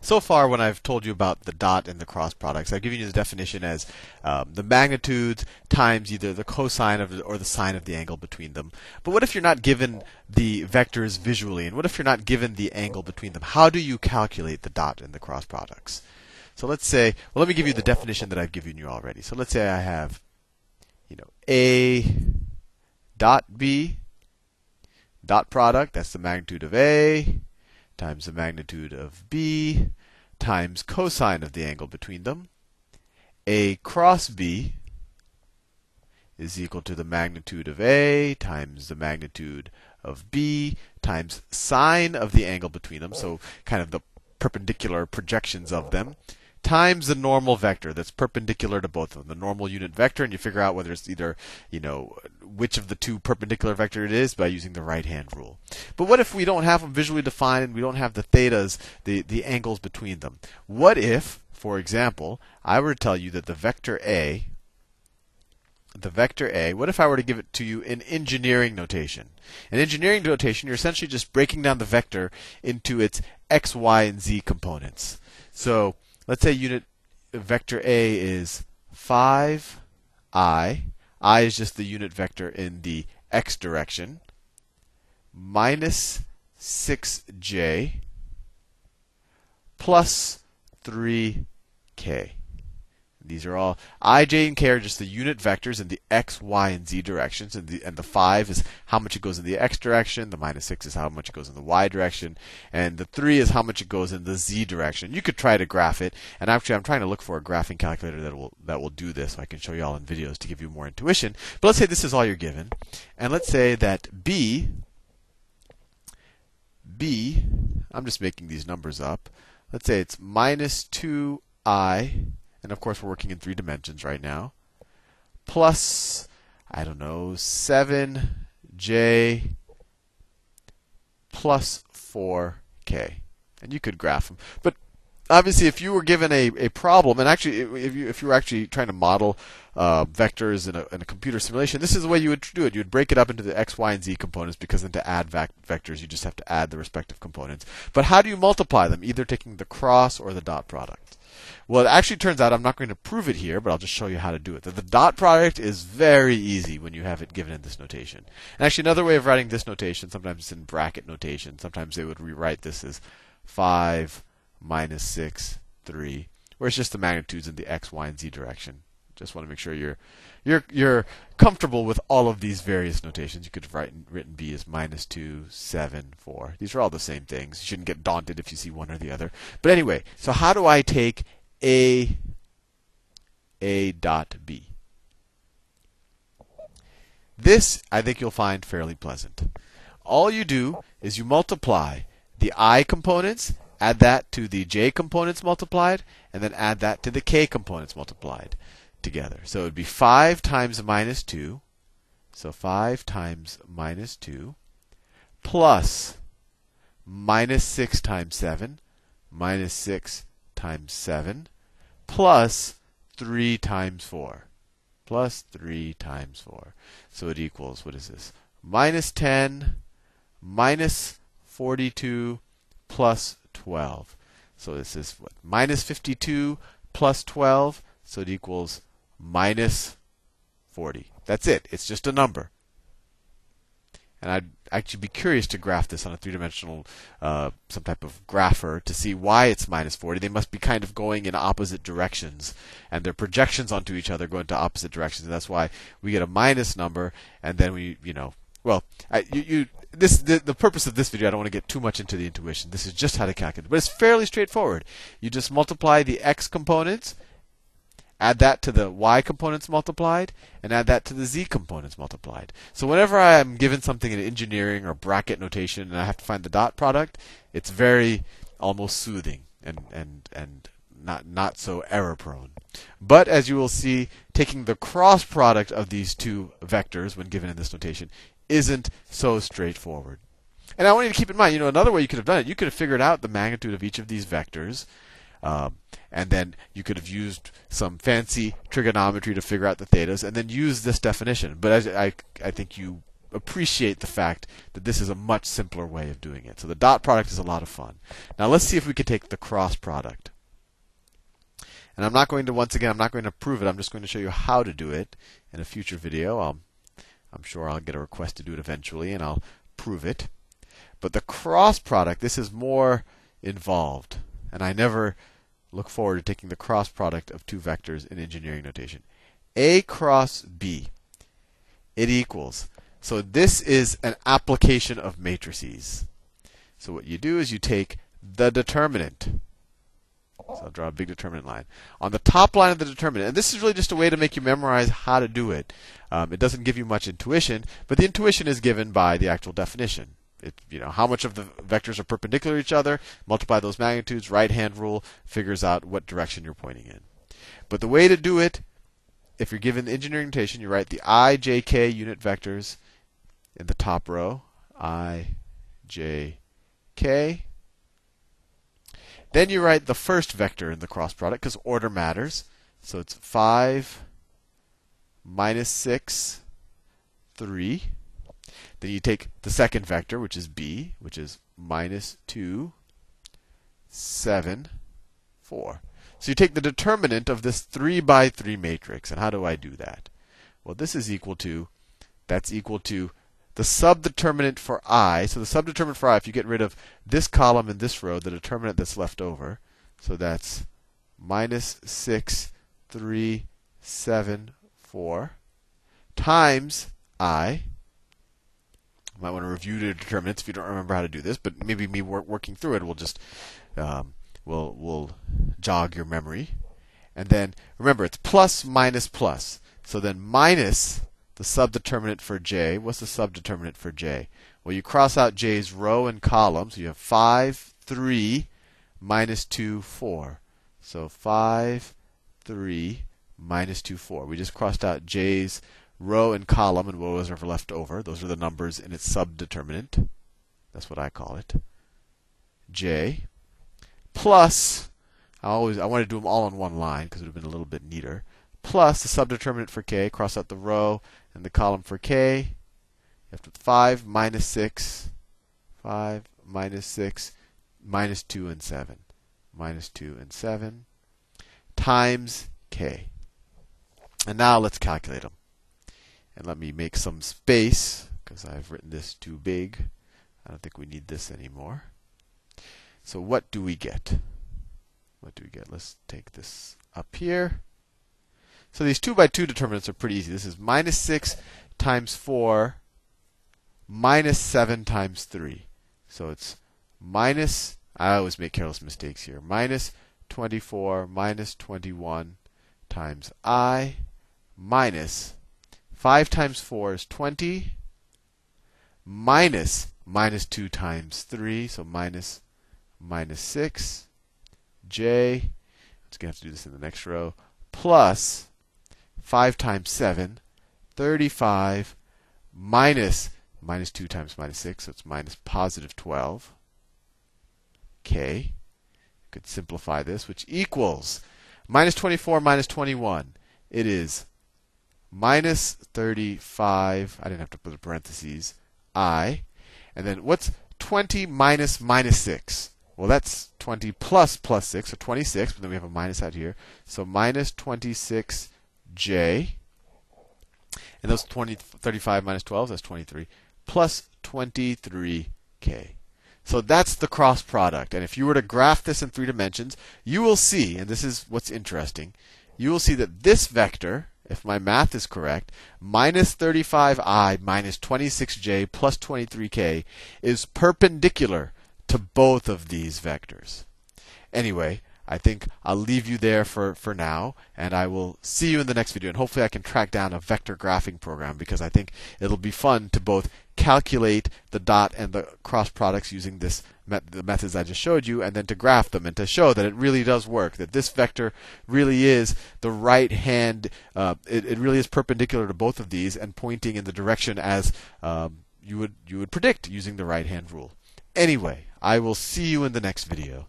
So far, when I've told you about the dot and the cross products, I've given you the definition as the magnitudes times either the cosine of or the sine of the angle between them. But what if you're not given the vectors visually, and what if you're not given the angle between them? How do you calculate the dot and the cross products? So let's say, well, let me give you the definition that I've given you already. So let's say I have, A dot B, dot product, that's the magnitude of A, times the magnitude of B, times cosine of the angle between them. A cross B is equal to the magnitude of A times the magnitude of B times sine of the angle between them, so kind of the perpendicular projections of them, times the normal vector that's perpendicular to both of them, the normal unit vector, and you figure out whether it's either, which of the two perpendicular vector it is by using the right-hand rule. But what if we don't have them visually defined and we don't have the thetas, the angles between them? What if, for example, I were to tell you that the vector A, what if I were to give it to you in engineering notation? In engineering notation, you're essentially just breaking down the vector into its x, y, and z components. So let's say unit vector A is 5i. I is just the unit vector in the x direction. Minus 6j plus 3k. These are all I, j, and k are just the unit vectors in the x, y, and z directions, and the 5 is how much it goes in the x direction, the minus 6 is how much it goes in the y direction, and the 3 is how much it goes in the z direction. You could try to graph it, and actually I'm trying to look for a graphing calculator that will do this, so I can show you all in videos to give you more intuition. But let's say this is all you're given, and let's say that b, I'm just making these numbers up. Let's say it's minus 2i. And of course, we're working in 3 dimensions right now. Plus, 7j plus 4k. And you could graph them. But obviously, if you were given a problem, and actually, if you were actually trying to model vectors in a computer simulation, this is the way you would do it. You would break it up into the x, y, and z components, because then to add vectors, you just have to add the respective components. But how do you multiply them? Either taking the cross or the dot product. Well, it actually turns out, I'm not going to prove it here, but I'll just show you how to do it. The dot product is very easy when you have it given in this notation. And actually, another way of writing this notation, sometimes it's in bracket notation. Sometimes they would rewrite this as 5 minus 6, 3, where it's just the magnitudes in the x, y, and z direction. Just want to make sure you're comfortable with all of these various notations. You could have written b as minus 2, 7, 4. These are all the same things. You shouldn't get daunted if you see one or the other. But anyway, so how do I take a dot b? This, I think you'll find fairly pleasant. All you do is you multiply the I components, add that to the j components multiplied, and then add that to the k components multiplied together. So it would be 5 times minus 2, so 5 times minus 2, plus minus 6 times 7, minus 6 times 7, plus 3 times 4, plus 3 times 4. So it equals, what is this? Minus 10, minus 42, plus 12. So this is what? Minus 52 plus 12, so it equals minus 40. That's it. It's just a number. And I'd actually be curious to graph this on a 3-dimensional, some type of grapher, to see why it's minus 40. They must be kind of going in opposite directions, and their projections onto each other go into opposite directions. And that's why we get a minus number, and then we, the purpose of this video, I don't want to get too much into the intuition. This is just how to calculate it. But it's fairly straightforward. You just multiply the x components, add that to the y components multiplied, and add that to the z components multiplied. So whenever I'm given something in engineering or bracket notation and I have to find the dot product, it's very almost soothing and not so error prone. But as you will see, taking the cross product of these two vectors when given in this notation isn't so straightforward. And I want you to keep in mind, another way you could have done it, you could have figured out the magnitude of each of these vectors. And then you could have used some fancy trigonometry to figure out the thetas, and then use this definition. But I think you appreciate the fact that this is a much simpler way of doing it. So the dot product is a lot of fun. Now let's see if we can take the cross product. And I'm not going to prove it. I'm just going to show you how to do it in a future video. I'm sure I'll get a request to do it eventually, and I'll prove it. But the cross product, this is more involved. And I never look forward to taking the cross product of two vectors in engineering notation. A cross B. It equals. So this is an application of matrices. So what you do is you take the determinant. So I'll draw a big determinant line. On the top line of the determinant, and this is really just a way to make you memorize how to do it. It doesn't give you much intuition, but the intuition is given by the actual definition. How much of the vectors are perpendicular to each other, multiply those magnitudes, right-hand rule, figures out what direction you're pointing in. But the way to do it, if you're given the engineering notation, you write the I, j, k unit vectors in the top row. I, j, k. Then you write the first vector in the cross product, because order matters. So it's 5 minus 6, 3. Then you take the second vector, which is b, which is minus 2, 7, 4. So you take the determinant of this 3 by 3 matrix. And how do I do that? Well, this is equal to, that's equal to the subdeterminant for I. So the subdeterminant for I, if you get rid of this column and this row, the determinant that's left over, so that's minus 6, 3, 7, 4, times I. You might want to review the determinants if you don't remember how to do this, but maybe me working through it will just will jog your memory. And then remember, it's plus minus plus. So then minus the subdeterminant for j. What's the subdeterminant for j? Well, you cross out j's row and column, so you have 5, 3, minus 2, 4. So 5, 3, minus 2, 4. We just crossed out j's row and column, and what was ever left over. Those are the numbers in its subdeterminant. That's what I call it. J. Plus, I want to do them all on one line because it would have been a little bit neater. Plus the subdeterminant for k, cross out the row and the column for k. Left with 5 minus 6, 5 minus 6, minus 2 and 7, minus 2 and 7, times k. And now let's calculate them. And let me make some space because I've written this too big. I don't think we need this anymore. So what do we get? What do we get? Let's take this up here. So these 2 by 2 determinants are pretty easy. This is minus 6 times 4 minus 7 times 3. So it's minus, I always make careless mistakes here, minus 24 minus 21 times I minus 5 times 4 is 20 minus 2 times 3, so minus 6, j, I'm just going to have to do this in the next row, plus 5 times 7, 35, minus 2 times minus 6, so it's minus positive 12, k. You could simplify this, which equals minus 24 minus 21. It is minus 35, I didn't have to put the parentheses, I. And then what's 20 minus 6? Well, that's 20 plus 6, so 26, but then we have a minus out here. So minus 26j. And those 35 minus 12, that's 23, plus 23k. So that's the cross product. And if you were to graph this in 3 dimensions, you will see, and this is what's interesting, you will see that this vector, if my math is correct, minus 35i minus 26j plus 23k is perpendicular to both of these vectors. Anyway, I think I'll leave you there for now, and I will see you in the next video. And hopefully I can track down a vector graphing program, because I think it'll be fun to both calculate the dot and the cross products using this the methods I just showed you, and then to graph them and to show that it really does work, that this vector really is the right hand, it really is perpendicular to both of these and pointing in the direction as you would predict using the right hand rule. Anyway, I will see you in the next video.